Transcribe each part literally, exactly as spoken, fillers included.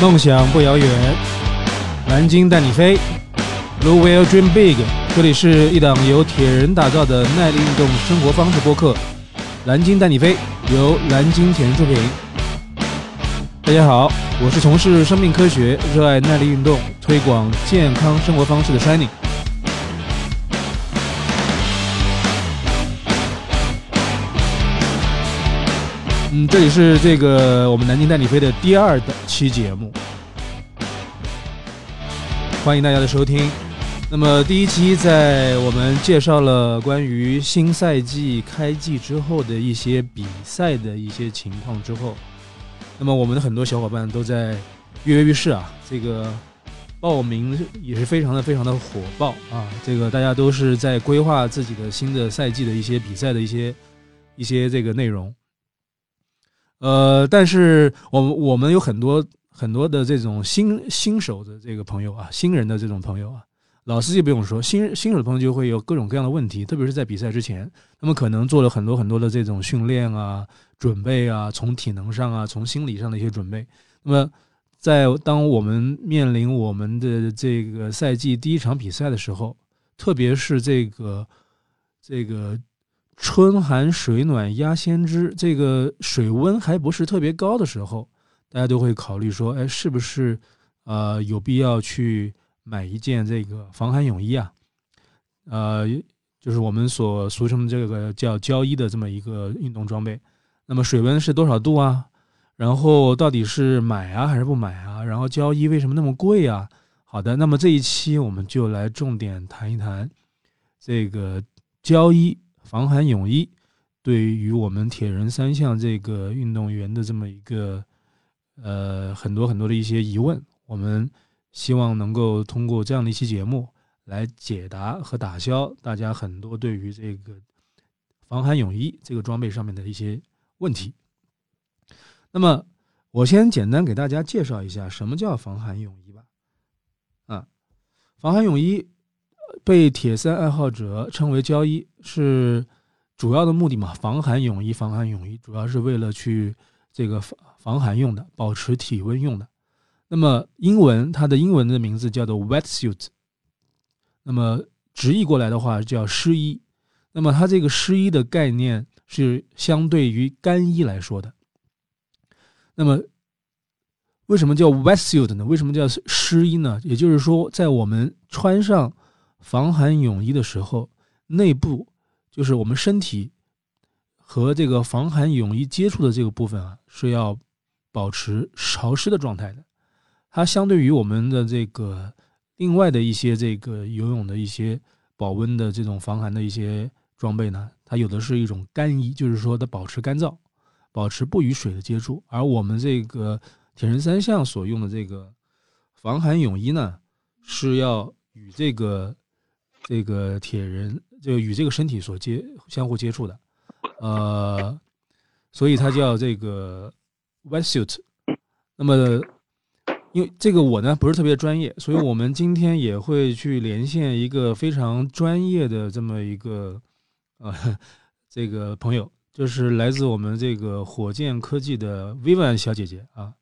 梦想不遥远，蓝鲸带你飞 ，Blue Whale Dream Big。这里是一档由铁人打造的耐力运动生活方式播客，《蓝鲸带你飞》由蓝鲸铁人出品。大家好，我是从事生命科学、热爱耐力运动、推广健康生活方式的 Shining。嗯，这里是这个我们南京带你飞的第二期节目，欢迎大家的收听。那么第一期在我们介绍了关于新赛季开季之后的一些比赛的一些情况之后，那么我们的很多小伙伴都在跃跃欲试啊，这个报名也是非常的非常的火爆啊，这个大家都是在规划自己的新的赛季的一些比赛的一些一些这个内容。呃，但是我们我们有很多很多的这种新新手的这个朋友啊，新人的这种朋友啊，老司机不用说，新新手的朋友就会有各种各样的问题，特别是在比赛之前，他们可能做了很多很多的这种训练啊、准备啊，从体能上啊、从心理上的一些准备。那么，在当我们面临我们的这个赛季第一场比赛的时候，特别是这个这个。春寒水暖鸭先知，这个水温还不是特别高的时候，大家都会考虑说，哎，是不是呃有必要去买一件这个防寒泳衣啊？呃，就是我们所俗称这个叫胶衣的这么一个运动装备。那么水温是多少度啊？然后到底是买啊还是不买啊？然后胶衣为什么那么贵啊？好的，那么这一期我们就来重点谈一谈这个胶衣。防寒泳衣对于我们铁人三项这个运动员的这么一个呃很多很多的一些疑问，我们希望能够通过这样的一期节目来解答和打消大家很多对于这个防寒泳衣这个装备上面的一些问题。那么我先简单给大家介绍一下什么叫防寒泳衣吧。啊，防寒泳衣被铁三爱好者称为胶衣，是主要的目的嘛？防寒泳衣，防寒泳衣主要是为了去这个防寒用的，保持体温用的。那么英文，它的英文的名字叫做 wetsuit， 那么直译过来的话叫湿衣。那么它这个湿衣的概念是相对于干衣来说的。那么为什么叫 wetsuit 呢？为什么叫湿衣呢？也就是说，在我们穿上防寒泳衣的时候，内部就是我们身体和这个防寒泳衣接触的这个部分啊，是要保持潮湿的状态的。它相对于我们的这个另外的一些这个游泳的一些保温的这种防寒的一些装备呢，它有的是一种干衣，就是说它保持干燥，保持不与水的接触。而我们这个铁人三项所用的这个防寒泳衣呢，是要与这个这个铁人就与这个身体所接相互接触的，呃，所以它叫这个 wetsuit。那么，因为这个我呢不是特别专业，所以我们今天也会去连线一个非常专业的这么一个呃这个朋友，就是来自我们这个火箭科技的 Vivian 小姐姐啊。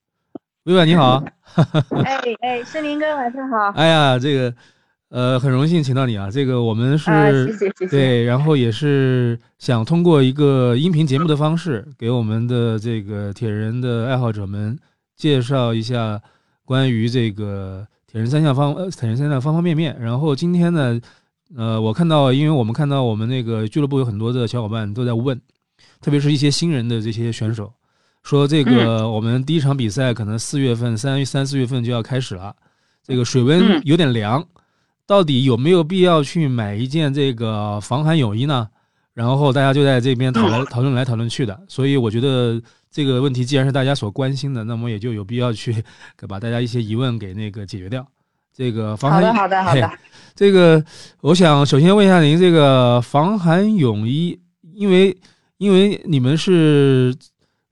Vivian 你好，哎哎，森林哥晚上好。哎呀，这个。呃，很荣幸请到你啊！这个我们是、啊、谢谢谢谢对，然后也是想通过一个音频节目的方式，给我们的这个铁人的爱好者们介绍一下关于这个铁人三项方呃铁人三项方方面面。然后今天呢，呃，我看到，因为我们看到我们那个俱乐部有很多的小伙伴都在问，特别是一些新人的这些选手，说这个、嗯、我们第一场比赛可能四月份三三四月份就要开始了，这个水温有点凉。嗯，到底有没有必要去买一件这个防寒泳衣呢？然后大家就在这边讨论讨论来讨论去的，所以我觉得这个问题既然是大家所关心的，那么也就有必要去把大家一些疑问给那个解决掉。这个防寒，好的好的好的。这个我想首先问一下您，这个防寒泳衣，因为因为你们是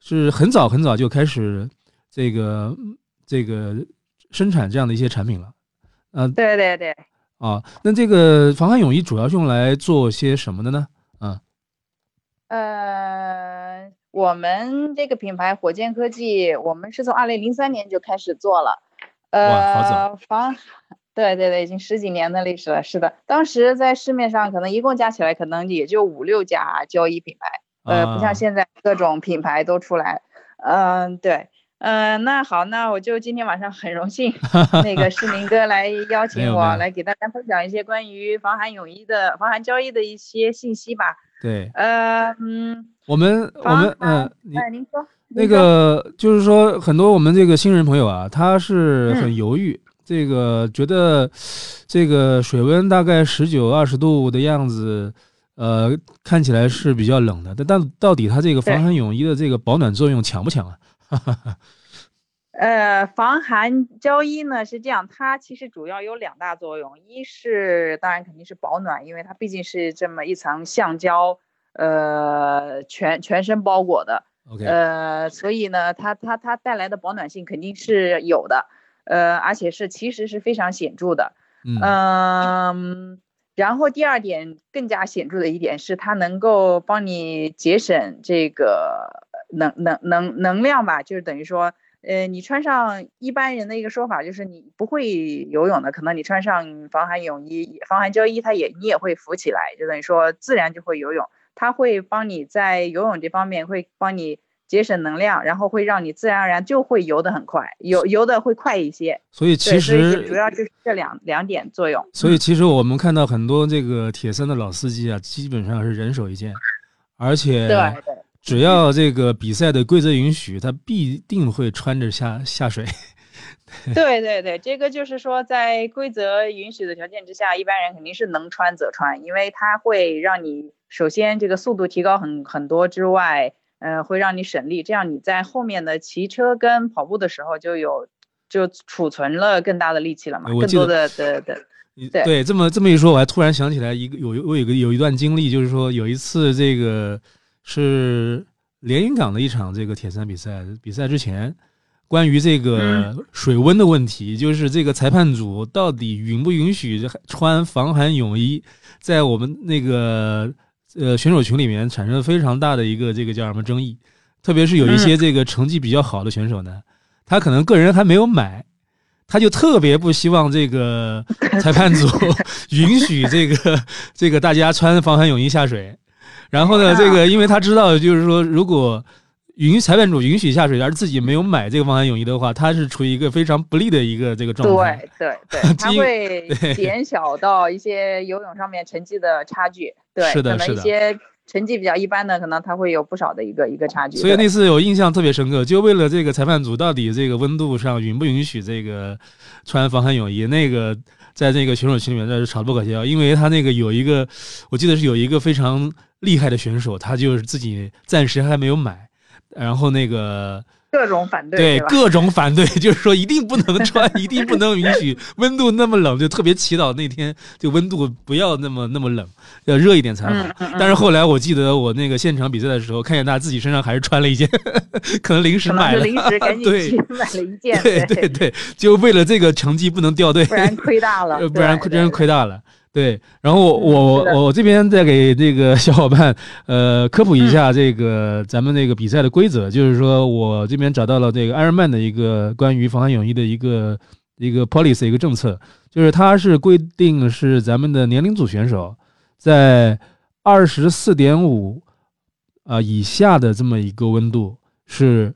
是很早很早就开始这个这个生产这样的一些产品了，呃，对对对。啊，那这个防寒泳衣主要用来做些什么的呢？啊，呃，我们这个品牌火箭科技，我们是从二零零三年就开始做了，呃，哇，防，对对对，已经十几年的历史了。是的，当时在市面上可能一共加起来可能也就五六家胶衣品牌，呃，不像现在各种品牌都出来。嗯、呃，对，嗯、呃，那好，那我就今天晚上很荣幸，那个世明哥来邀请我来给大家分享一些关于防寒泳衣的、防寒胶衣的一些信息吧。对，呃，嗯。我们我们嗯，您说那个就是说，很多我们这个新人朋友啊，他是很犹豫，嗯、这个觉得这个水温大概十九二十度的样子，呃，看起来是比较冷的，但但到底它这个防寒泳衣的这个保暖作用强不强啊？呃，防寒胶衣呢是这样，它其实主要有两大作用，一是当然肯定是保暖，因为它毕竟是这么一层橡胶。呃，全全身包裹的， okay. 呃，所以呢，它它它带来的保暖性肯定是有的，呃，而且是其实是非常显著的，嗯、呃，然后第二点更加显著的一点是，它能够帮你节省这个能能能能量吧，就是等于说，呃，你穿上一般人的一个说法就是你不会游泳的，可能你穿上防寒泳衣、防寒胶衣，它也你也会浮起来，就等于说自然就会游泳。它会帮你在游泳这方面会帮你节省能量，然后会让你自然而然就会游得很快，游游得会快一些。所以其实主要就是这两两点作用。所以其实我们看到很多这个铁三的老司机啊，基本上是人手一件，而且只要这个比赛的规则允许，他必定会穿着下下水。对对对，这个就是说在规则允许的条件之下，一般人肯定是能穿则穿，因为它会让你首先这个速度提高很很多之外，呃，会让你省力，这样你在后面的骑车跟跑步的时候就有就储存了更大的力气了嘛，更多的的的。对对，这么这么一说，我还突然想起来一个有我有个有一段经历，就是说有一次这个是连云港的一场这个铁三比赛，比赛之前。关于这个水温的问题，就是这个裁判组到底允不允许穿防寒泳衣，在我们那个呃选手群里面产生非常大的一个这个叫什么争议，特别是有一些这个成绩比较好的选手呢，他可能个人还没有买，他就特别不希望这个裁判组允许这个这个大家穿防寒泳衣下水，然后呢，这个因为他知道就是说如果。允裁判组允许下水，而自己没有买这个防寒泳衣的话，他是处于一个非常不利的一个这个状态。对对对，他会减小到一些游泳上面成绩的差距。对，是的，可能一些成绩比较一般的，可能他会有不少的一个一个差距。所以那次有印象特别深刻，就为了这个裁判组到底这个温度上允不允许这个穿防寒泳衣，那个在那个选手群里面在吵得不可笑，因为他那个有一个，我记得是有一个非常厉害的选手，他就是自己暂时还没有买。然后那个各种反对，对，各种反对，就是说一定不能穿，一定不能允许，温度那么冷，就特别祈祷那天就温度不要那么那么冷，要热一点才好。嗯嗯、但是后来我记得我那个现场比赛的时候，看见他自己身上还是穿了一件，可能临时买了，临时赶紧去买了一件，对对 对, 对，就为了这个成绩不能掉队，不然亏大了，不然真是亏大了。对，然后我、嗯、我我这边再给这个小伙伴呃科普一下这个、嗯、咱们那个比赛的规则，就是说我这边找到了这个 Ironman 的一个关于防寒泳衣的一个一个 policy 一个政策，就是它是规定是咱们的年龄组选手在 二十四点五、呃、以下的这么一个温度是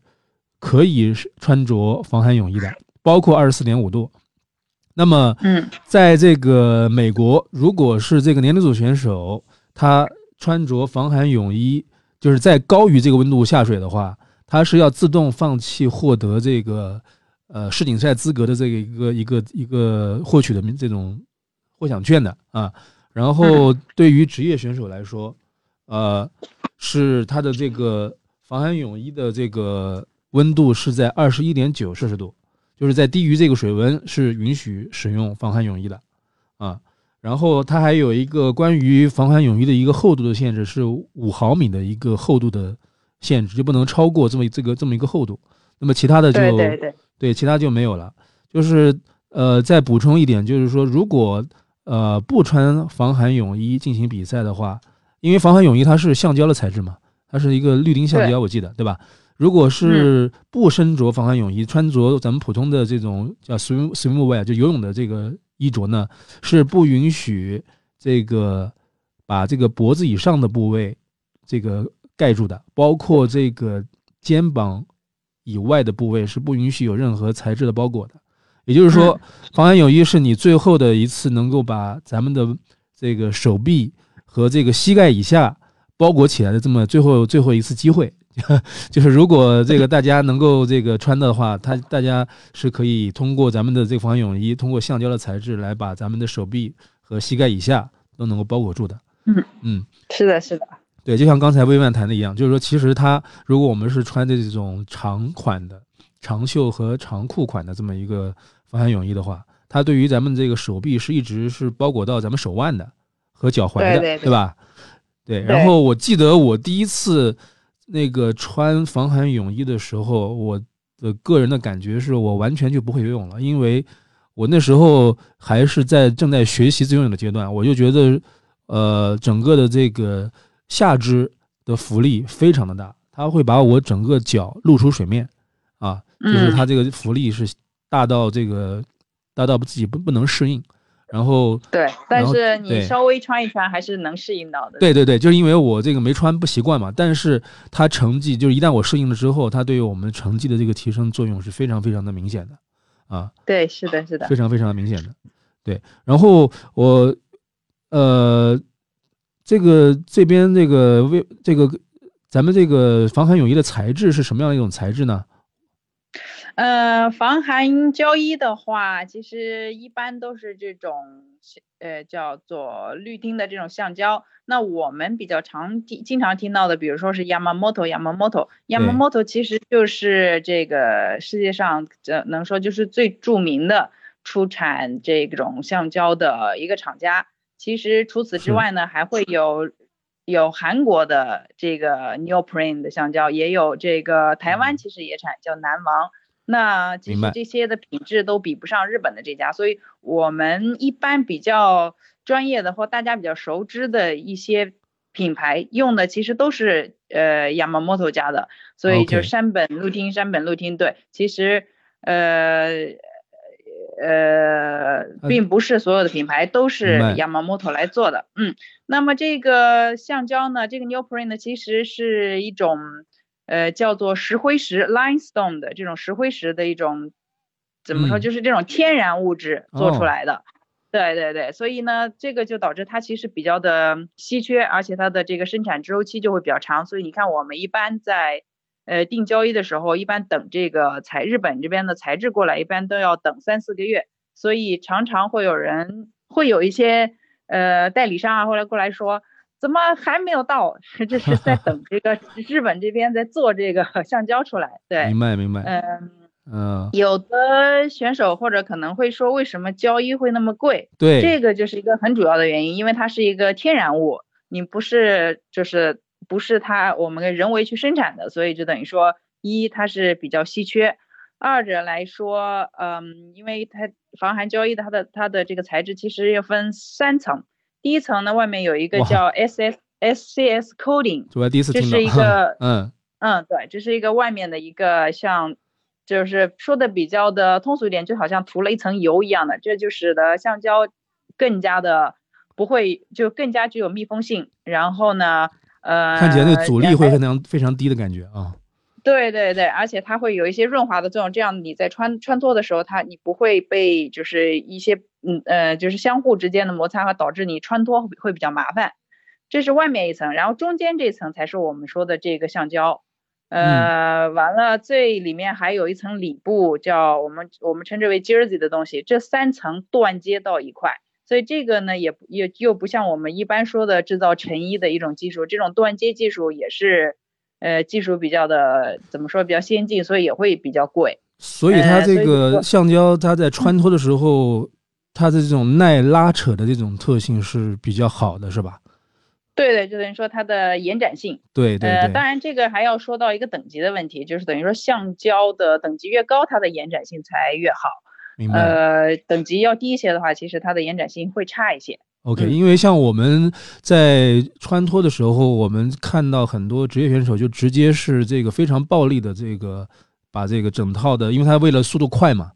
可以穿着防寒泳衣的，包括 二十四点五 度。那么在这个美国，如果是这个年龄组选手他穿着防寒泳衣就是在高于这个温度下水的话，他是要自动放弃获得这个呃世锦赛资格的这个一个一个一个获取的这种获奖券的啊。然后对于职业选手来说，呃是他的这个防寒泳衣的这个温度是在 二十一点九 摄氏度。就是在低于这个水温是允许使用防寒泳衣的啊，然后它还有一个关于防寒泳衣的一个厚度的限制是五毫米的一个厚度的限制，就不能超过这么这个这么一个厚度。那么其他的就对对对对，其他就没有了。就是呃，再补充一点，就是说如果呃不穿防寒泳衣进行比赛的话，因为防寒泳衣它是橡胶的材质嘛，它是一个绿丁橡胶，我记得 对, 对吧？如果是不身着防寒泳衣，嗯、穿着咱们普通的这种叫 swim swimwear 就游泳的这个衣着呢，是不允许这个把这个脖子以上的部位这个盖住的，包括这个肩膀以外的部位是不允许有任何材质的包裹的。也就是说，防寒泳衣是你最后的一次能够把咱们的这个手臂和这个膝盖以下包裹起来的这么最后最后一次机会。就是如果这个大家能够这个穿的话，它大家是可以通过咱们的这个防寒泳衣，通过橡胶的材质来把咱们的手臂和膝盖以下都能够包裹住的。嗯嗯，是的，是的，对，就像刚才Vivian谈的一样，就是说，其实它如果我们是穿的这种长款的长袖和长裤款的这么一个防寒泳衣的话，它对于咱们这个手臂是一直是包裹到咱们手腕的和脚踝的， 对, 对, 对, 对吧？对。然后我记得我第一次。那个穿防寒泳衣的时候，我的个人的感觉是我完全就不会游泳了，因为我那时候还是在正在学习自由泳的阶段，我就觉得呃，整个的这个下肢的浮力非常的大，它会把我整个脚露出水面啊，就是它这个浮力是大到这个大到自己不不能适应。然后对，但是你稍微穿一穿还是能适应到的。对对对，就是因为我这个没穿不习惯嘛，但是它成绩就是一旦我适应了之后，它对于我们成绩的这个提升作用是非常非常的明显的啊。对，是的，是的，非常非常的明显的。对，然后我呃，这个这边这个为这个咱们这个防寒泳衣的材质是什么样的一种材质呢？呃，防寒胶衣的话，其实一般都是这种，呃，叫做氯丁的这种橡胶。那我们比较常经常听到的，比如说是 Yamamoto Yamamoto Yamamoto， 其实就是这个世界上，呃，能说就是最著名的出产这种橡胶的一个厂家。其实除此之外呢，还会有。有韩国的这个 Neoprene 的橡胶，也有这个台湾其实也产叫南王，那其实这些的品质都比不上日本的这家，所以我们一般比较专业的或大家比较熟知的一些品牌用的其实都是呃 Yamamoto 家的，所以就山本露汀、okay. 山本露汀对，其实呃呃，并不是所有的品牌都是 Yamamoto 来做的，嗯，那么这个橡胶呢，这个 Neoprene 呢，其实是一种呃叫做石灰石 limestone 的这种石灰石的一种，怎么说，就是这种天然物质做出来的，嗯、对对对，所以呢，这个就导致它其实比较的稀缺，而且它的这个生产周期就会比较长，所以你看我们一般在。呃，订胶衣的时候，一般等这个材日本这边的材质过来，一般都要等三四个月，所以常常会有人会有一些呃代理商啊，后来过来说，怎么还没有到？这是在等这个日本这边在做这个橡胶出来。对，明白明白。嗯嗯，有的选手或者可能会说，为什么胶衣会那么贵？对，这个就是一个很主要的原因，因为它是一个天然物，你不是就是。不是它我们人为去生产的，所以就等于说一它是比较稀缺，二者来说嗯，因为它防寒胶衣的它的它的这个材质其实要分三层，第一层呢外面有一个叫 S S S C coating， 主要第一次听到，这是一个嗯嗯对，这是一个外面的一个像就是说的比较的通俗一点，就好像涂了一层油一样的，这就使得橡胶更加的不会就更加具有密封性，然后呢。呃，看起来那个阻力会非常非常低的感觉啊。对对对，而且它会有一些润滑的作用，这样你在穿穿脱的时候，它你不会被就是一些嗯呃就是相互之间的摩擦和导致你穿脱会比较麻烦。这是外面一层，然后中间这层才是我们说的这个橡胶。呃，嗯、完了最里面还有一层里布，叫我们我们称之为 Jersey 的东西。这三层断接到一块。所以这个呢，也也又不像我们一般说的制造成衣的一种技术，这种断接技术也是，呃，技术比较的怎么说比较先进，所以也会比较贵。所以它这个橡胶，它在穿脱的时候，嗯、它的这种耐拉扯的这种特性是比较好的，是吧？对对，就等于说它的延展性。对 对, 对。呃，当然这个还要说到一个等级的问题，就是等于说橡胶的等级越高，它的延展性才越好。呃，等级要低一些的话，其实它的延展性会差一些。OK， 因为像我们在穿脱的时候，我们看到很多职业选手就直接是这个非常暴力的这个把这个整套的，因为他为了速度快嘛，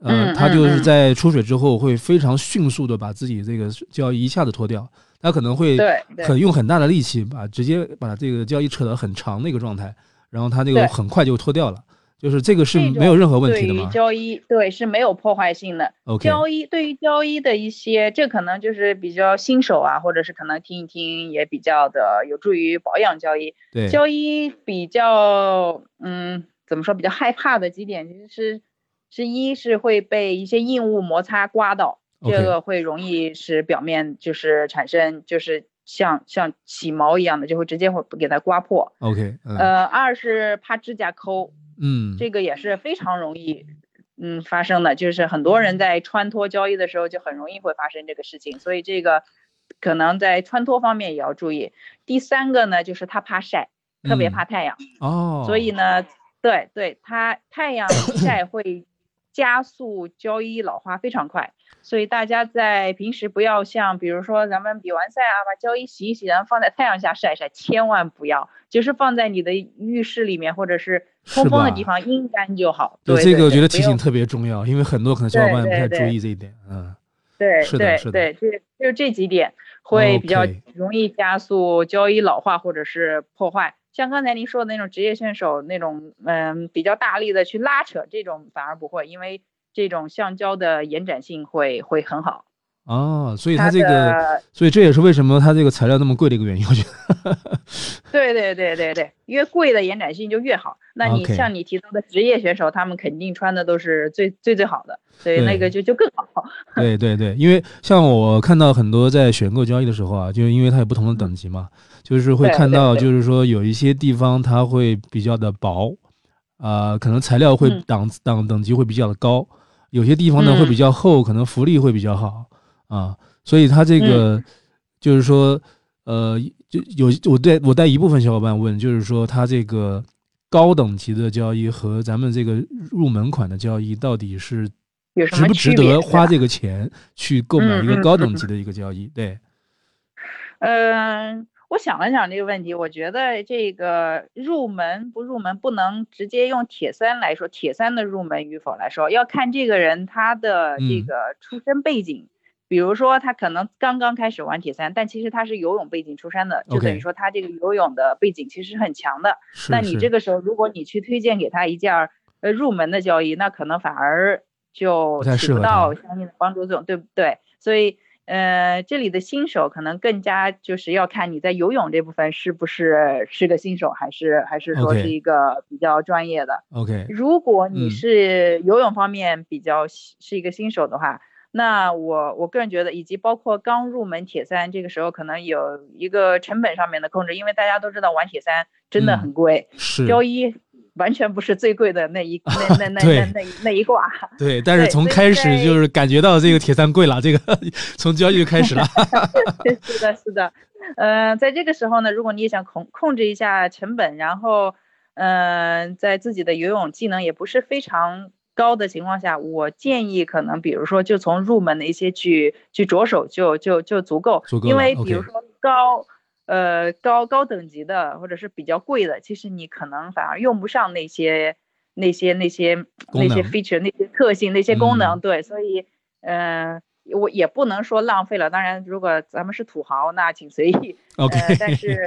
呃，他就是在出水之后会非常迅速的把自己这个胶衣一下子脱掉，他可能会很用很大的力气把直接把这个胶衣扯到很长的一个状态，然后他这个很快就脱掉了。就是这个是没有任何问题的吗？对于胶衣，对，是没有破坏性的。Okay. 胶衣对于胶衣的一些，这可能就是比较新手啊，或者是可能听一听也比较的有助于保养胶衣。对，胶衣比较嗯，怎么说比较害怕的几点就是，是一是会被一些硬物摩擦刮到， okay. 这个会容易使表面就是产生就是。像像起毛一样的，就会直接会给它刮破。OK， 嗯、呃，二是怕指甲抠，嗯，这个也是非常容易，嗯，发生的，就是很多人在穿脱胶衣的时候就很容易会发生这个事情，所以这个可能在穿脱方面也要注意。第三个呢，就是他怕晒，特别怕太阳。哦、嗯，所以呢，哦、对对，他太阳晒会加速胶衣老化非常快。所以大家在平时不要像比如说咱们比完赛啊，把胶衣洗一洗，然后放在太阳下晒一晒，千万不要，就是放在你的浴室里面或者是通风的地方阴干就好。对，这个我觉得提醒特别重要，因为很多可能小伙伴不太注意这一点。嗯，对，是的，是的，对，就这几点会比较容易加速胶衣老化或者是破坏。像刚才您说的那种职业选手那种，嗯，比较大力的去拉扯，这种反而不会，因为。这种橡胶的延展性会会很好哦，所以它这个，所以这也是为什么它这个材料那么贵的一个原因，我觉得。对对对对对，越贵的延展性就越好。那你像你提到的职业选手，他们肯定穿的都是最最最好的，所以那个就就更好。对对对，因为像我看到很多在选购交易的时候啊，就是因为它有不同的等级嘛，就是会看到就是说有一些地方它会比较的薄，呃，可能材料会档档等级会比较的高。有些地方呢会比较厚，可能浮力会比较好啊，所以它这个就是说，呃，就有我带我带一部分小伙伴问，就是说它这个高等级的胶衣和咱们这个入门款的胶衣到底是值不值得花这个钱去购买一个高等级的一个胶衣？对，嗯。嗯，我想了想这个问题，我觉得这个入门不入门不能直接用铁三来说，铁三的入门与否来说，要看这个人他的这个出身背景。嗯，比如说他可能刚刚开始玩铁三，但其实他是游泳背景出身的，就等于说他这个游泳的背景其实很强的。Okay. 那你这个时候如果你去推荐给他一件呃入门的胶衣，那可能反而就起不到相应的帮助作用，对不对？所以。呃，这里的新手可能更加就是要看你在游泳这部分是不是是个新手，还是还是说是一个比较专业的。OK， 如果你是游泳方面比较是一个新手的话，嗯，那我我个人觉得，以及包括刚入门铁三，这个时候可能有一个成本上面的控制，因为大家都知道玩铁三真的很贵，嗯，是胶衣。完全不是最贵的那一那那那那那那一挂，对，但是从开始就是感觉到这个铁三贵了，这个从交易就开始了。是的，是的，呃，在这个时候呢，如果你也想控控制一下成本，然后，嗯、呃，在自己的游泳技能也不是非常高的情况下，我建议可能比如说就从入门的一些去去着手就就就足够，足够，因为比如说高。Okay.呃，高高等级的或者是比较贵的，其实你可能反而用不上那些那些那些那些 feature 那些特性那些功能，嗯，对，所以呃，我也不能说浪费了。当然，如果咱们是土豪，那请随意。Okay. 呃、但是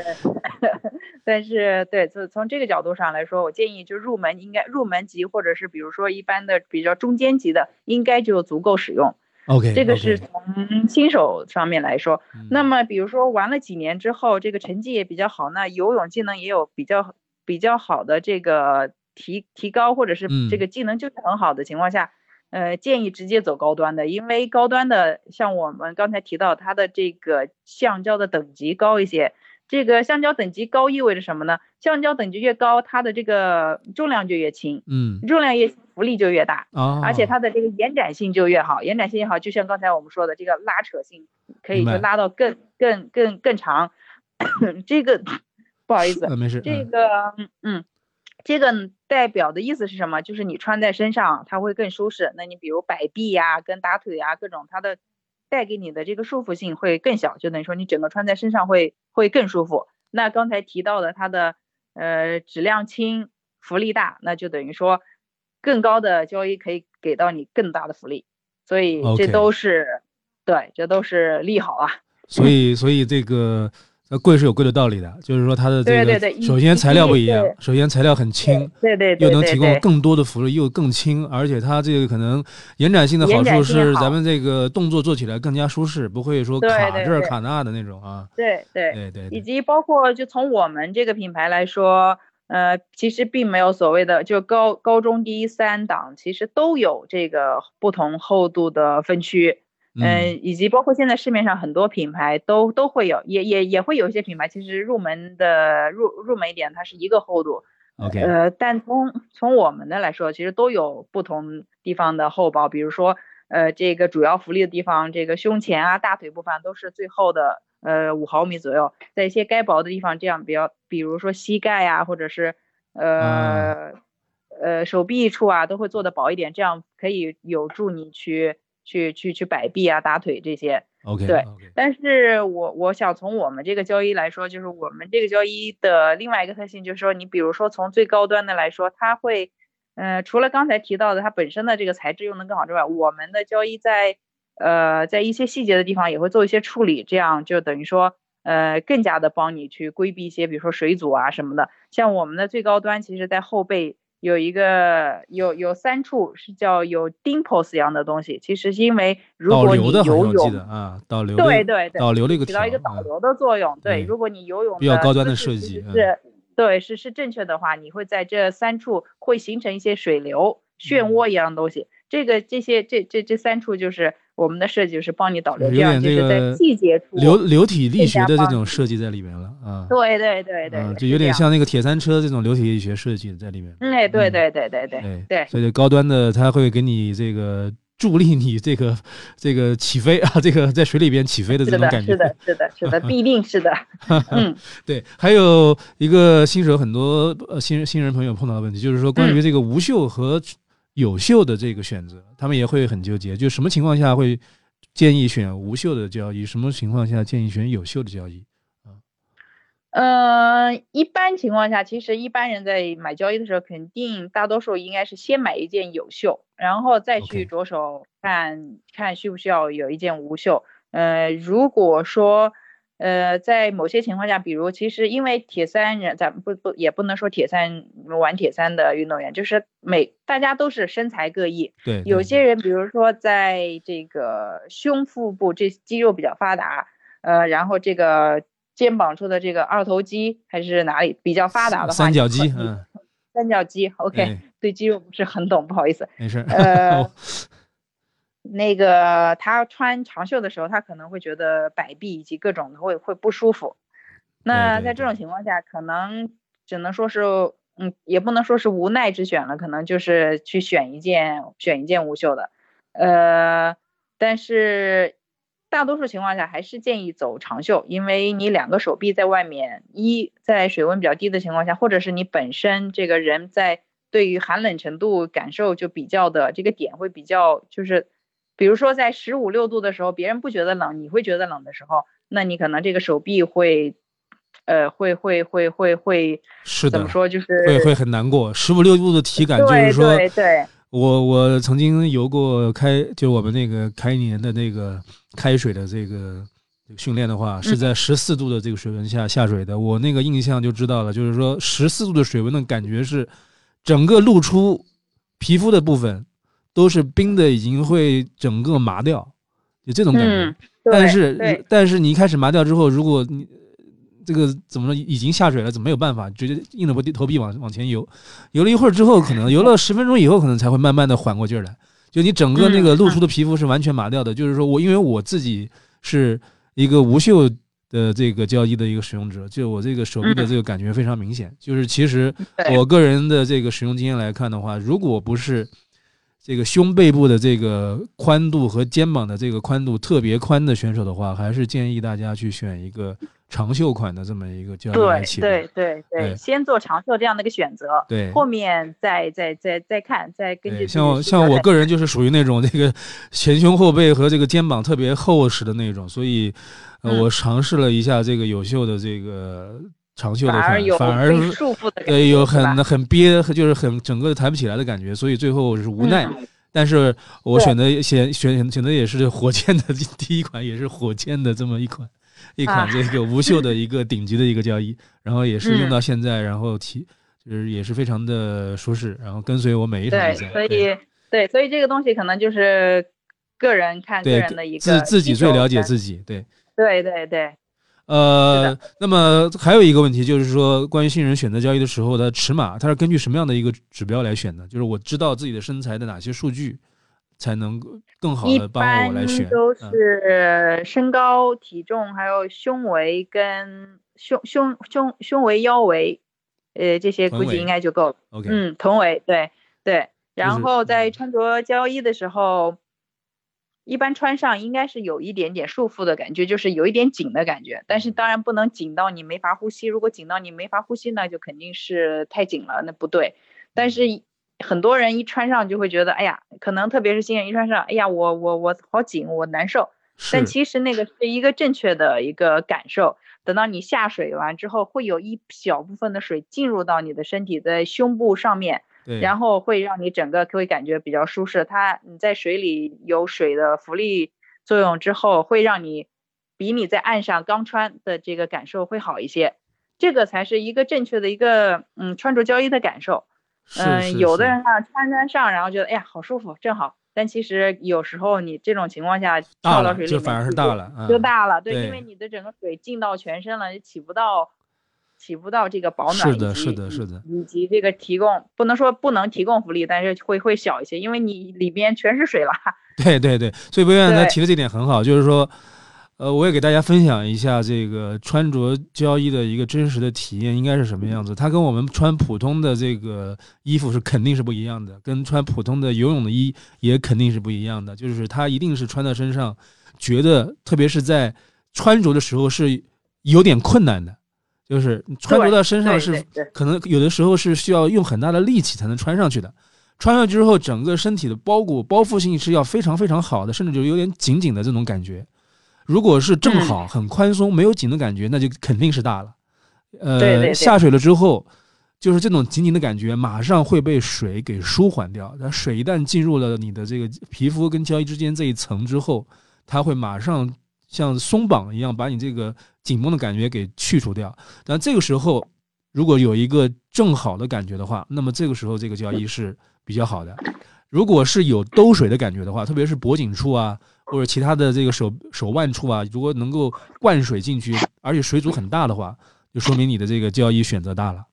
但是对，从这个角度上来说，我建议就入门应该入门级或者是比如说一般的比较中间级的，应该就足够使用。Okay, okay. 这个是从新手上面来说，嗯，那么比如说玩了几年之后，这个成绩也比较好，那游泳技能也有比较比较好的这个提提高，或者是这个技能就是很好的情况下，嗯，呃，建议直接走高端的，因为高端的像我们刚才提到，它的这个橡胶的等级高一些。这个橡胶等级高意味着什么呢？橡胶等级越高，它的这个重量就越轻，嗯，重量越轻，浮力就越大，哦，而且它的这个延展性就越好，延展性也好，就像刚才我们说的这个拉扯性，可以就拉到更更更更长。这个不好意思，没事，这个嗯，这个代表的意思是什么？就是你穿在身上它会更舒适。那你比如摆臂呀，啊，跟打腿呀，啊，各种它的。带给你的这个束缚性会更小，就等于说你整个穿在身上会会更舒服。那刚才提到的它的呃质量轻，浮力大，那就等于说更高的胶衣可以给到你更大的浮力，所以这都是、okay. 对，这都是利好啊。所以所以这个贵是有贵的道理的，就是说它的这个对对对，首先材料不一样，对对对，首先材料很轻，对对 对, 对, 对, 对，又能提供更多的浮力，又更轻，而且它这个可能延展性的好处是咱们这个动作做起来更加舒适，不会说卡这儿卡那的那种啊。对对 对, 对, 对, 对, 对，以及包括就从我们这个品牌来说，呃，其实并没有所谓的就高高中低三档，其实都有这个不同厚度的分区。嗯，以及包括现在市面上很多品牌都都会有，也也也会有一些品牌，其实入门的入入门一点，它是一个厚度。OK。呃，但从从我们的来说，其实都有不同地方的厚薄，比如说呃这个主要浮力的地方，这个胸前啊、大腿部分都是最厚的，呃五毫米左右。在一些该薄的地方，这样比较，比如说膝盖啊，或者是呃、嗯、呃手臂处啊，都会做的薄一点，这样可以有助你去。去去去摆臂啊、打腿这些 ，OK， 对。Okay. 但是我我想从我们这个胶衣来说，就是我们这个胶衣的另外一个特性，就是说你比如说从最高端的来说，它会，呃，除了刚才提到的它本身的这个材质用的更好之外，我们的胶衣在呃在一些细节的地方也会做一些处理，这样就等于说呃更加的帮你去规避一些，比如说水阻啊什么的。像我们的最高端，其实在后背。有一个有有三处是叫有 dimples 一样的东西，其实是因为如果你游泳的啊，导流的，对对对，导流的一个起到一个导流的作用，啊、对，如果你游泳的比较高端的设计是，嗯、对是是正确的话，你会在这三处会形成一些水流漩涡一样的东西，嗯、这个这些这这这三处就是我们的设计，就是帮你导流，这样就是在细节处流流体力学的这种设计在里面了。啊、对对对对、啊，就有点像那个铁三车这种流体力学设计在里面。嗯，对对对对对、嗯、对，所以高端的它会给你这个助力你这个这个起飞啊，这个在水里边起飞的这种感觉。是的是的是的，必定是的。嗯，对，还有一个新手很多新新人朋友碰到的问题，就是说关于这个无袖和有袖的这个选择，他们也会很纠结，就什么情况下会建议选无袖的胶衣，什么情况下建议选有袖的胶衣。呃，一般情况下，其实一般人在买胶衣的时候，肯定大多数应该是先买一件有袖，然后再去着手看、okay. 看需不需要有一件无袖。呃，如果说呃在某些情况下，比如其实因为铁三人，咱不不也不能说铁三玩铁三的运动员，就是每大家都是身材各异， 对, 对，有些人比如说在这个胸腹部这肌肉比较发达，呃然后这个肩膀处的这个二头肌还是哪里比较发达的话，三角肌，嗯，三角肌 ，OK，、哎、对肌肉不是很懂，不好意思，没事，呃，哦、那个他穿长袖的时候，他可能会觉得摆臂以及各种会会不舒服。那在这种情况下，可能只能说是，嗯，也不能说是无奈之选了，可能就是去选一件选一件无袖的，呃，但是。大多数情况下还是建议走长袖，因为你两个手臂在外面，一在水温比较低的情况下，或者是你本身这个人在对于寒冷程度感受就比较的这个点会比较，就是比如说在十五六度的时候，别人不觉得冷，你会觉得冷的时候，那你可能这个手臂会呃会会会会会是的，怎么说，就是会会很难过。十五六度的体感就是说，对对对，我我曾经游过开，就我们那个开年的那个开水的这个训练的话，是在十四度的这个水温下下水的。我那个印象就知道了，就是说十四度的水温的感觉是，整个露出皮肤的部分都是冰的，已经会整个麻掉，有这种感觉。嗯、但是但是你一开始麻掉之后，如果你这个怎么说已经下水了，怎么没有办法，直接硬着头皮往往前游，游了一会儿之后，可能游了十分钟以后，可能才会慢慢的缓过劲儿来。就你整个那个露出的皮肤是完全麻掉的。嗯、就是说我因为我自己是一个无袖的这个胶衣的一个使用者，就我这个手臂的这个感觉非常明显。嗯、就是其实我个人的这个使用经验来看的话，如果不是这个胸背部的这个宽度和肩膀的这个宽度特别宽的选手的话，还是建议大家去选一个长袖款的这么一个教练来起步。对对 对, 对，先做长袖这样的一个选择，对，后面再再再再看，再根据。像像我个人就是属于那种这个前胸后背和这个肩膀特别厚实的那种，所以、呃嗯、我尝试了一下这个有袖的这个长袖的款，反而有反而束缚的感觉，对，有很很憋，就是很整个抬不起来的感觉，所以最后是无奈。嗯，但是我选择选选选择也是火箭的第一款，也是火箭的这么一款一款这个无袖的一个顶级的一个胶衣，啊、然后也是用到现在，嗯、然后提就是也是非常的舒适，然后跟随我每一场比赛。对，所以 对, 对，所以这个东西可能就是个人看个人的一个自自己最了解自己，对对对对。呃，那么还有一个问题就是说，关于新人选择交易的时候的尺码，它是根据什么样的一个指标来选的？就是我知道自己的身材的哪些数据才能更好的帮我来选？一般都是身高、嗯、体重，还有胸围跟胸胸胸胸围、腰围，呃，这些估计应该就够了。OK， 嗯，臀围，对对。然后在穿着交易的时候，一般穿上应该是有一点点束缚的感觉，就是有一点紧的感觉，但是当然不能紧到你没法呼吸，如果紧到你没法呼吸那就肯定是太紧了，那不对。但是很多人一穿上就会觉得哎呀，可能特别是新人一穿上，哎呀我我我好紧，我难受，但其实那个是一个正确的一个感受。等到你下水完之后，会有一小部分的水进入到你的身体的胸部上面，然后会让你整个会感觉比较舒适。它你在水里有水的浮力作用之后，会让你比你在岸上刚穿的这个感受会好一些。这个才是一个正确的一个嗯穿着交易的感受。嗯、呃，有的人啊穿穿上然后觉得哎呀好舒服正好，但其实有时候你这种情况下跳到水里面就反而是大了，就大了、嗯、对, 对，因为你的整个水进到全身了，就起不到。起不到这个保暖，是的，是的，是的，以及这个提供，不能说不能提供浮力，但是会会小一些，因为你里边全是水了。对对对，所以Vivian他提的这点很好，就是说，呃，我也给大家分享一下这个穿着交易的一个真实的体验应该是什么样子。它跟我们穿普通的这个衣服是肯定是不一样的，跟穿普通的游泳的衣也肯定是不一样的。就是它一定是穿到身上，觉得特别是在穿着的时候是有点困难的。就是穿着到身上是可能有的时候是需要用很大的力气才能穿上去的，穿上去之后整个身体的包裹包覆性是要非常非常好的，甚至就有点紧紧的这种感觉。如果是正好很宽松没有紧的感觉，那就肯定是大了。呃，下水了之后就是这种紧紧的感觉马上会被水给舒缓掉，水一旦进入了你的这个皮肤跟胶衣之间这一层之后，它会马上像松绑一样把你这个紧绷的感觉给去除掉。但这个时候如果有一个正好的感觉的话，那么这个时候这个交易是比较好的。如果是有兜水的感觉的话，特别是脖颈处啊或者其他的这个手手腕处啊，如果能够灌水进去而且水阻很大的话，就说明你的这个交易选择大了，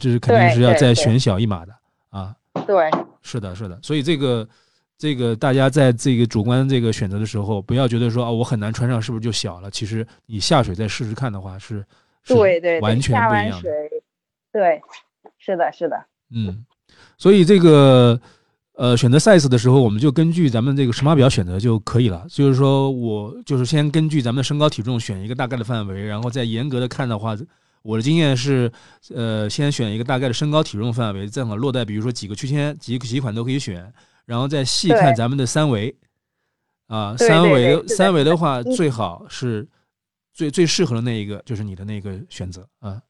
这是肯定是要再选小一码的啊。对，是的，是的。所以这个这个大家在这个主观这个选择的时候，不要觉得说啊、哦、我很难穿上是不是就小了，其实你下水再试试看的话是是完全不一样的。 对, 对, 对, 对，是的是的。嗯，所以这个呃选择 size 的时候我们就根据咱们这个尺码表选择就可以了，就是说我就是先根据咱们的身高体重选一个大概的范围，然后再严格的看的话，我的经验是呃先选一个大概的身高体重范围，再往落袋比如说几个区间几几款都可以选，然后再细看咱们的三围，啊，三围三围的话，最好是最最适合的那一个，就是你的那个选择啊。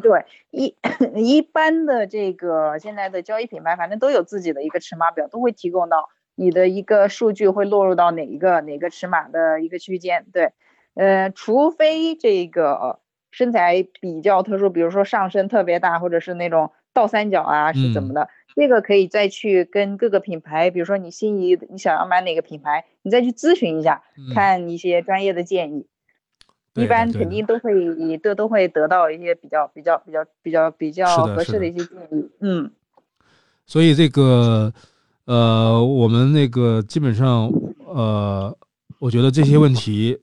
对，一一般的这个现在的交易品牌，反正都有自己的一个尺码表，都会提供到你的一个数据会落入到哪一个哪个尺码的一个区间。对，呃，除非这个身材比较特殊，比如说上身特别大，或者是那种倒三角啊，是怎么的？嗯，这个可以再去跟各个品牌，比如说你心仪你想要买哪个品牌，你再去咨询一下，看一些专业的建议。嗯，一般肯定都会都都会得到一些比较比较比较比较比较合适的一些建议。嗯，所以这个呃，我们那个基本上呃，我觉得这些问题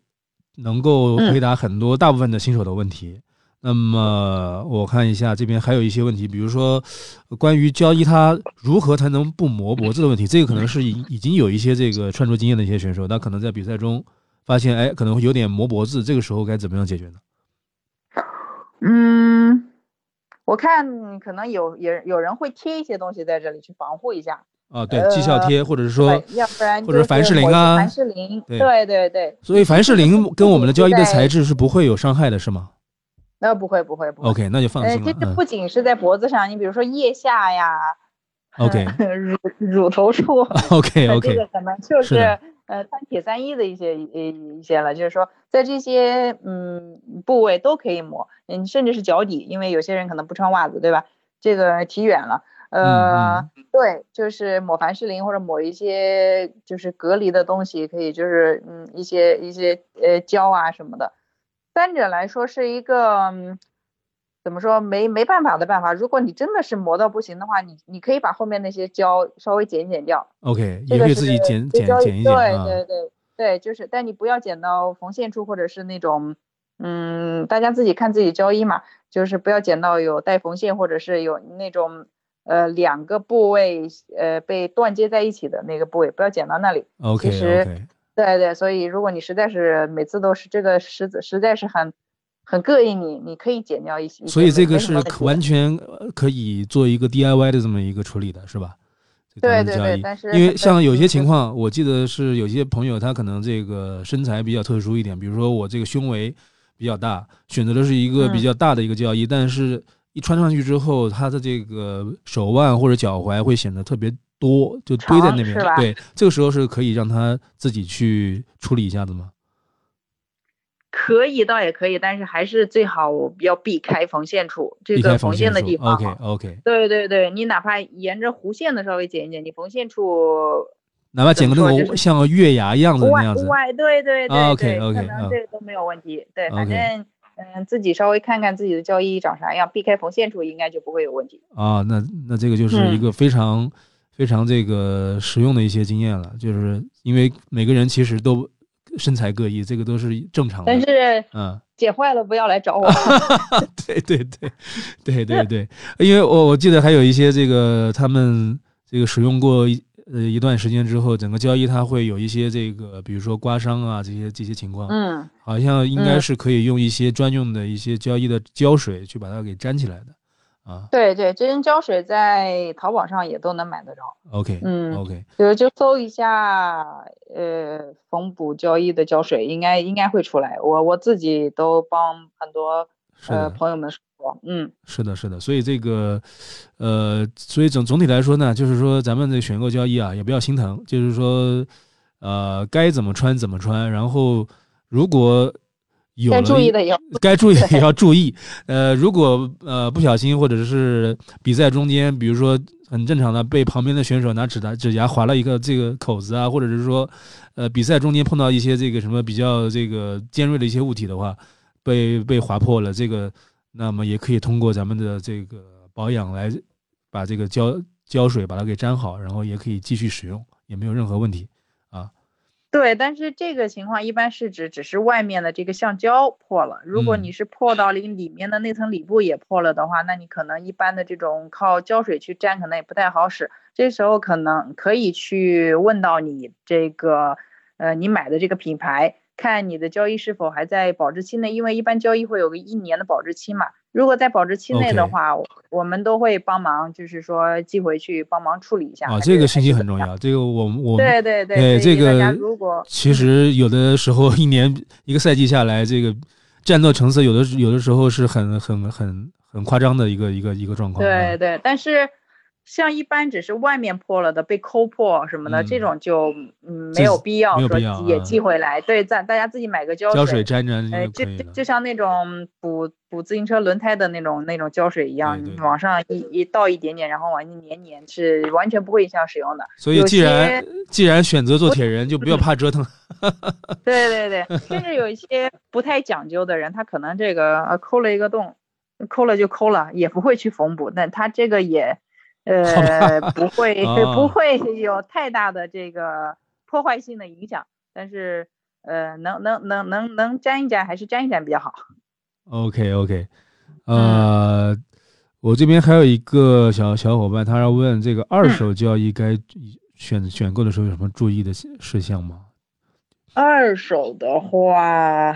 能够回答很多大部分的新手的问题。嗯，那么我看一下这边还有一些问题，比如说关于胶衣它如何才能不磨脖子的问题，这个可能是已经有一些这个穿着经验的一些选手，他可能在比赛中发现哎可能会有点磨脖子，这个时候该怎么样解决呢？嗯，我看可能有也有人会贴一些东西在这里去防护一下。啊，对，绩效贴，或者是说，要不然或者凡士林啊，凡士林，对对对。所以凡士林跟我们的胶衣的材质是不会有伤害的，是吗？那不会不会不会。OK， 那就放心了。这不仅是在脖子上，你比如说腋下呀 ，OK， 乳乳头处 ，OK OK， 这个可能就是呃穿铁三一的一些一些了，就是说在这些嗯部位都可以抹，嗯，甚至是脚底，因为有些人可能不穿袜子，对吧？这个提远了。呃、嗯，对，就是抹凡士林或者抹一些就是隔离的东西，可以就是嗯一些一些呃胶啊什么的。三者来说是一个、嗯、怎么说没没办法的办法。如果你真的是磨到不行的话，你你可以把后面那些胶稍微剪剪掉。OK， 也可以自己剪剪剪一剪。对对对对，就是，但你不要剪到缝线处或者是那种。嗯，大家自己看自己胶衣嘛，就是不要剪到有带缝线或者是有那种。呃，两个部位呃被断接在一起的那个部位，不要剪到那里。OK， 其实 okay. 对对，所以如果你实在是每次都是这个石子，实在是很很膈应你，你可以剪掉一些。所以这个是完全可以做一个 D I Y 的这么一个处理的，是吧？对对对，但是因为像有些情况，我记得是有些朋友他可能这个身材比较特殊一点，比如说我这个胸围比较大，选择的是一个比较大的一个胶衣，嗯、但是。一穿上去之后，他的这个手腕或者脚踝会显得特别多，就堆在那边。对，这个时候是可以让他自己去处理一下的吗？可以，倒也可以，但是还是最好要避开缝线处，这个缝线的地方。OK OK。对对对，你哪怕沿着弧线的稍微剪一剪，你缝线处哪怕剪个那个像月牙一样的那样子，对对对 ，OK OK， 可能这个都没有问题。对，反正。嗯，自己稍微看看自己的胶衣长啥样，避开缝线处应该就不会有问题啊。那那这个就是一个非常、嗯、非常这个实用的一些经验了，就是因为每个人其实都身材各异，这个都是正常的。但是，嗯，剪坏了不要来找我。对对对对对对，因为我我记得还有一些这个他们这个使用过一呃一段时间之后，整个胶衣它会有一些这个比如说刮伤啊这些这些情况，嗯，好像应该是可以用一些专用的一些胶衣的胶水去把它给粘起来的啊。对对，这些胶水在淘宝上也都能买得着。 OK， 嗯 OK， 就就搜一下呃缝补胶衣的胶水，应该应该会出来，我我自己都帮很多呃朋友们说。嗯，是的是的，所以这个呃所以总总体来说呢，就是说咱们的选购胶衣啊也不要心疼，就是说呃该怎么穿怎么穿，然后如果有该注意的也要该注意也要注意，呃如果呃不小心或者是比赛中间比如说很正常的被旁边的选手拿指甲指甲划了一个这个口子啊，或者是说呃比赛中间碰到一些这个什么比较这个尖锐的一些物体的话，被被划破了，这个那么也可以通过咱们的这个保养来把这个胶胶水把它给粘好，然后也可以继续使用，也没有任何问题啊。对，但是这个情况一般是指只是外面的这个橡胶破了，如果你是破到里面的那层里部也破了的话，嗯、那你可能一般的这种靠胶水去粘可能也不太好使，这时候可能可以去问到你这个呃你买的这个品牌。看你的胶衣是否还在保质期内，因为一般胶衣会有个一年的保质期嘛。如果在保质期内的话， okay. 我们都会帮忙，就是说寄回去帮忙处理一下。啊，这个信息很重要。这个我我对对对，对这个如果其实有的时候一年一个赛季下来，这个战斗层次有的有的时候是很很很很夸张的一个一个一个状况。对对，但是。像一般只是外面破了的被抠破什么的、嗯、这种就、嗯、没有必要说也寄回来、啊、对，大家自己买个胶水胶水沾沾 就,、呃、就, 就像那种补补自行车轮胎的那种那种胶水一样，对对，往上一一倒一点点，然后往上黏黏，是完全不会影响使用的。所以既然既然选择做铁人就不要怕折腾。对对对，甚至有一些不太讲究的人，他可能这个、啊、抠了一个洞，抠了就抠了，也不会去缝补，但他这个也呃，不会、哦、不会有太大的这个破坏性的影响，但是呃，能能能能能沾一沾还是沾一沾比较好。OK OK， 呃、嗯，我这边还有一个小小伙伴，他要问这个二手胶衣该选、嗯、选购的时候有什么注意的事项吗？二手的话，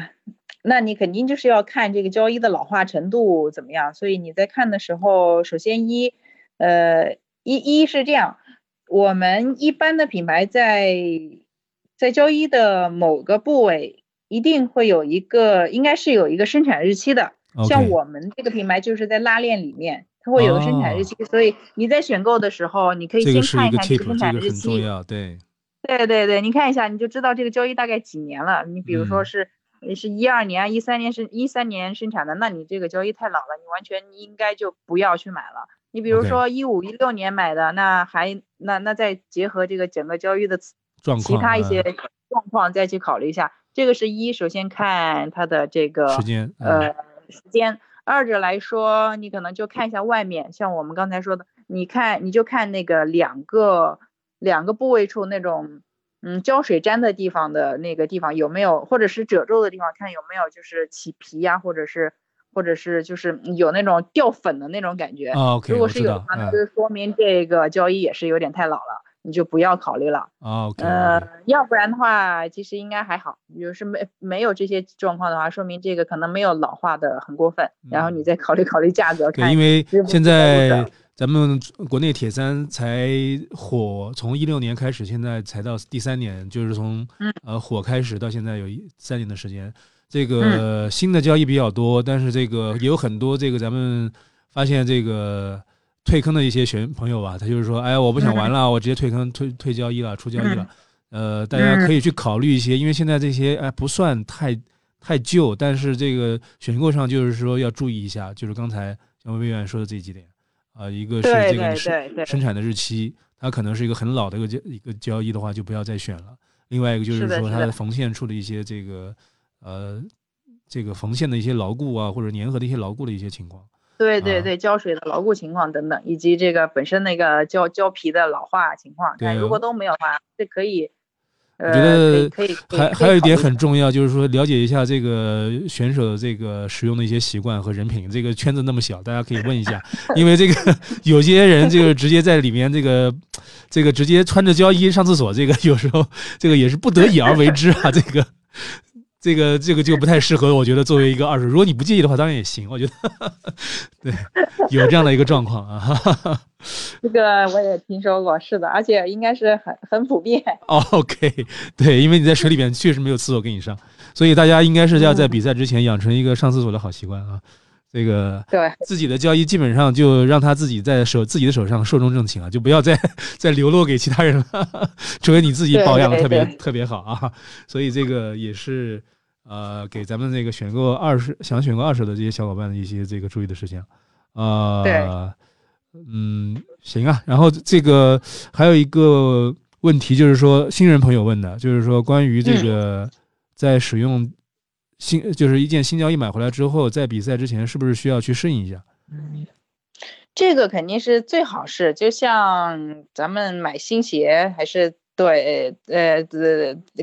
那你肯定就是要看这个胶衣的老化程度怎么样，所以你在看的时候，首先一，呃，一一是这样，我们一般的品牌在在胶衣的某个部位一定会有一个，应该是有一个生产日期的。Okay. 像我们这个品牌就是在拉链里面，它会有个生产日期，哦、所以你在选购的时候，你可以先看一看这个生产日期。这个、这个很重要，对。对对对，你看一下，你就知道这个胶衣大概几年了。你比如说是。嗯是一二年啊，一三年是一三年生产的，那你这个胶衣太老了，你完全应该就不要去买了。你比如说一五一六年买的，那还那那再结合这个整个胶衣的其他一些状况再去考虑一下。嗯、这个是一，首先看它的这个时间，呃、嗯，时间。二者来说，你可能就看一下外面，像我们刚才说的，你看你就看那个两个两个部位处那种。嗯，胶水粘的地方的那个地方有没有，或者是褶皱的地方，看有没有就是起皮呀、啊，或者是或者是就是有那种掉粉的那种感觉。啊、okay, 如果是有的话，那就说明这个胶衣也是有点太老了，嗯、你就不要考虑了。啊、okay, 呃 okay. 要不然的话，其实应该还好。比如是没没有这些状况的话，说明这个可能没有老化的很过分。嗯、然后你再考虑考虑价格，看。因为现在。咱们国内铁三才火，从一六年开始，现在才到第三年，就是从呃火开始到现在有三年的时间。这个新的交易比较多，但是这个也有很多这个咱们发现这个退坑的一些选朋友吧，他就是说，哎，我不想玩了，我直接退坑退退交易了，出交易了。呃，大家可以去考虑一些，因为现在这些哎不算太太旧，但是这个选购上就是说要注意一下，就是刚才像魏院说的这几点。啊、呃，一个是这个生产的日期，它可能是一个很老的一个一个胶衣的话，就不要再选了。另外一个就是说它的缝线处的一些这个呃这个缝线的一些牢固啊，或者粘合的一些牢固的一些情况。对对对，胶水的牢固情况等等，以及这个本身那个胶胶皮的老化情况，但如果都没有的话，这可以。我觉得还还有一点很重要，就是说了解一下这个选手的这个使用的一些习惯和人品。这个圈子那么小，大家可以问一下，因为这个有些人就是直接在里面这个这个直接穿着胶衣上厕所，这个有时候这个也是不得已而为之啊。这个这个这个就不太适合，我觉得作为一个二手，如果你不介意的话，当然也行。我觉得对，有这样的一个状况啊。这个我也听说过，是的，而且应该是很很普遍。OK， 对，因为你在水里面确实没有厕所给你上，所以大家应该是要在比赛之前养成一个上厕所的好习惯啊。这个对自己的交易基本上就让他自己在手自己的手上寿终正寝啊，就不要再再流落给其他人了，除非你自己保养的特别特别好啊。所以这个也是呃给咱们这个选购二手想选购二手的这些小伙伴的一些这个注意的事情啊、呃。对。嗯，行啊。然后这个还有一个问题，就是说新人朋友问的，就是说关于这个在使用新、嗯、就是一件新胶衣买回来之后，在比赛之前是不是需要去适应一下？嗯，这个肯定是最好是，就像咱们买新鞋还是对呃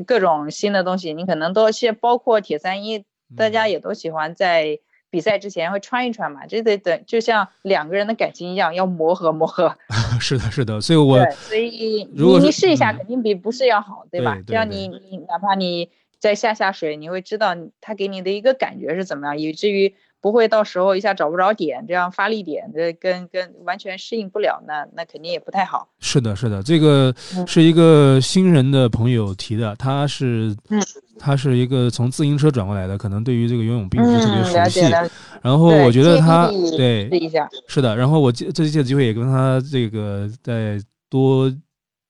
各种新的东西，你可能都是包括铁三一，大家也都喜欢在。比赛之前会穿一穿嘛，这得等，就像两个人的感情一样，要磨合磨合。是的，是的，所以我对所以你你试一下，肯定比不试要好，嗯、对吧？这样你你哪怕你再下下水，你会知道他给你的一个感觉是怎么样，以至于不会到时候一下找不着点，这样发力点这跟跟完全适应不了，那那肯定也不太好。是的，是的，这个是一个新人的朋友提的，嗯、他是嗯。他是一个从自行车转过来的，可能对于这个游泳并不是特别熟悉。嗯、然后我觉得他对试一下是的。然后我这次机会也跟他这个再多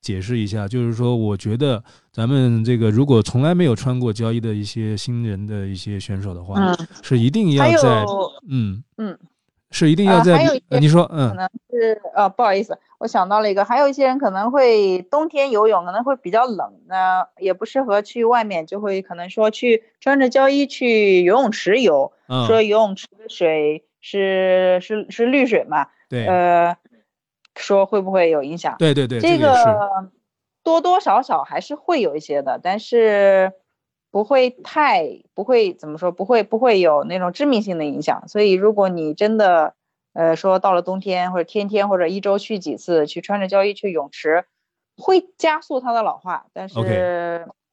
解释一下，就是说，我觉得咱们这个如果从来没有穿过胶衣的一些新人的一些选手的话，嗯、是一定要在嗯嗯是一定要在、呃呃、你说嗯可能是呃不好意思，我想到了一个，还有一些人可能会冬天游泳可能会比较冷呢，也不适合去外面，就会可能说去穿着胶衣去游泳池游，嗯、说游泳池的水是是是绿水嘛，对，呃，说会不会有影响？对对对，这个多多少少还是会有一些的，但是不会太不会怎么说，不会不会有那种致命性的影响，所以如果你真的。呃，说到了冬天或者天天或者一周去几次，去穿着胶衣去泳池，会加速它的老化，但是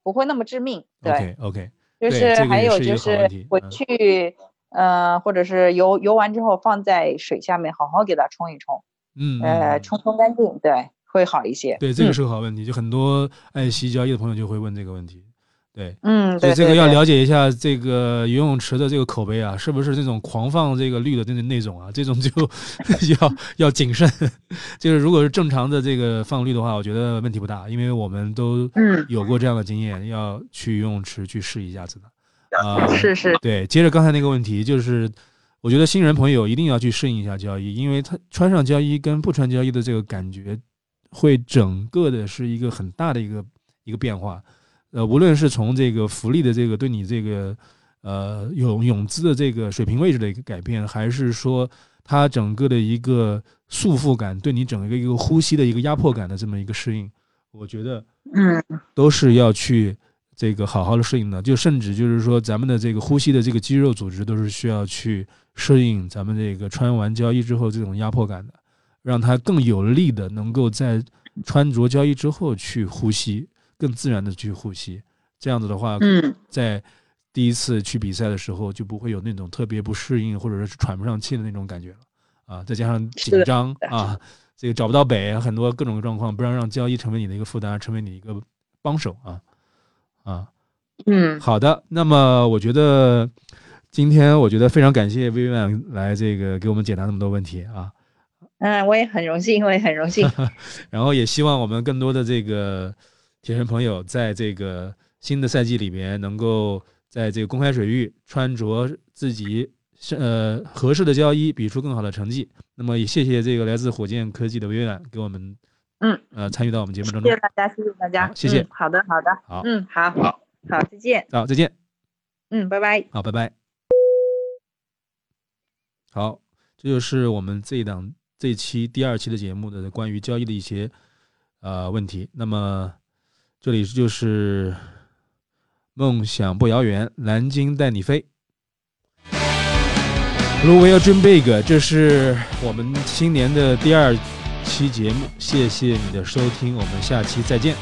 不会那么致命。对 ，OK， OK， okay, okay, 就是还有就是我去呃或者是游游完之后放在水下面好好给它冲一冲，嗯呃冲冲干净，对，会好一些。对，这个是个好问题，就很多爱惜交易的朋友就会问这个问题。对，嗯，对，这个要了解一下这个游泳池的这个口碑啊，是不是这种狂放这个绿的那种啊？这种就要要谨慎。就是如果是正常的这个放绿的话，我觉得问题不大，因为我们都有过这样的经验，嗯、要去游泳池去试一下子的。啊、呃，是是。对，接着刚才那个问题，就是我觉得新人朋友一定要去适应一下胶衣，因为他穿上胶衣跟不穿胶衣的这个感觉，会整个的是一个很大的一个一个变化。呃，无论是从这个浮力的这个对你这个呃泳泳姿的这个水平位置的一个改变，还是说它整个的一个束缚感对你整个一个呼吸的一个压迫感的这么一个适应，我觉得嗯都是要去这个好好的适应的。就甚至就是说咱们的这个呼吸的这个肌肉组织都是需要去适应咱们这个穿完胶衣之后这种压迫感的，让它更有力的能够在穿着胶衣之后去呼吸，更自然的去呼吸，这样子的话，嗯，在第一次去比赛的时候就不会有那种特别不适应或者是喘不上气的那种感觉了啊！再加上紧张啊，这个找不到北，很多各种状况，不让让交易成为你的一个负担，成为你一个帮手啊啊！嗯，好的，那么我觉得今天我觉得非常感谢 Vivian 来这个给我们解答那么多问题啊。嗯，我也很荣幸，我也很荣幸。然后也希望我们更多的这个铁人朋友在这个新的赛季里面能够在这个公开水域穿着自己呃合适的胶衣，比出更好的成绩。那么也谢谢这个来自火箭科技的微软给我们嗯呃参与到我们节目中。谢谢大家，谢谢大家，谢谢、嗯。好的，好的，好，嗯，好，好，好，再见。好，再见。嗯，拜拜。好，拜拜。好，这就是我们这一档这一期第二期的节目的关于胶衣的一些呃问题。那么。这里就是梦想不遥远，蓝鲸带你飞。Blue Whale Dream Big， 这是我们新年的第二期节目，谢谢你的收听，我们下期再见。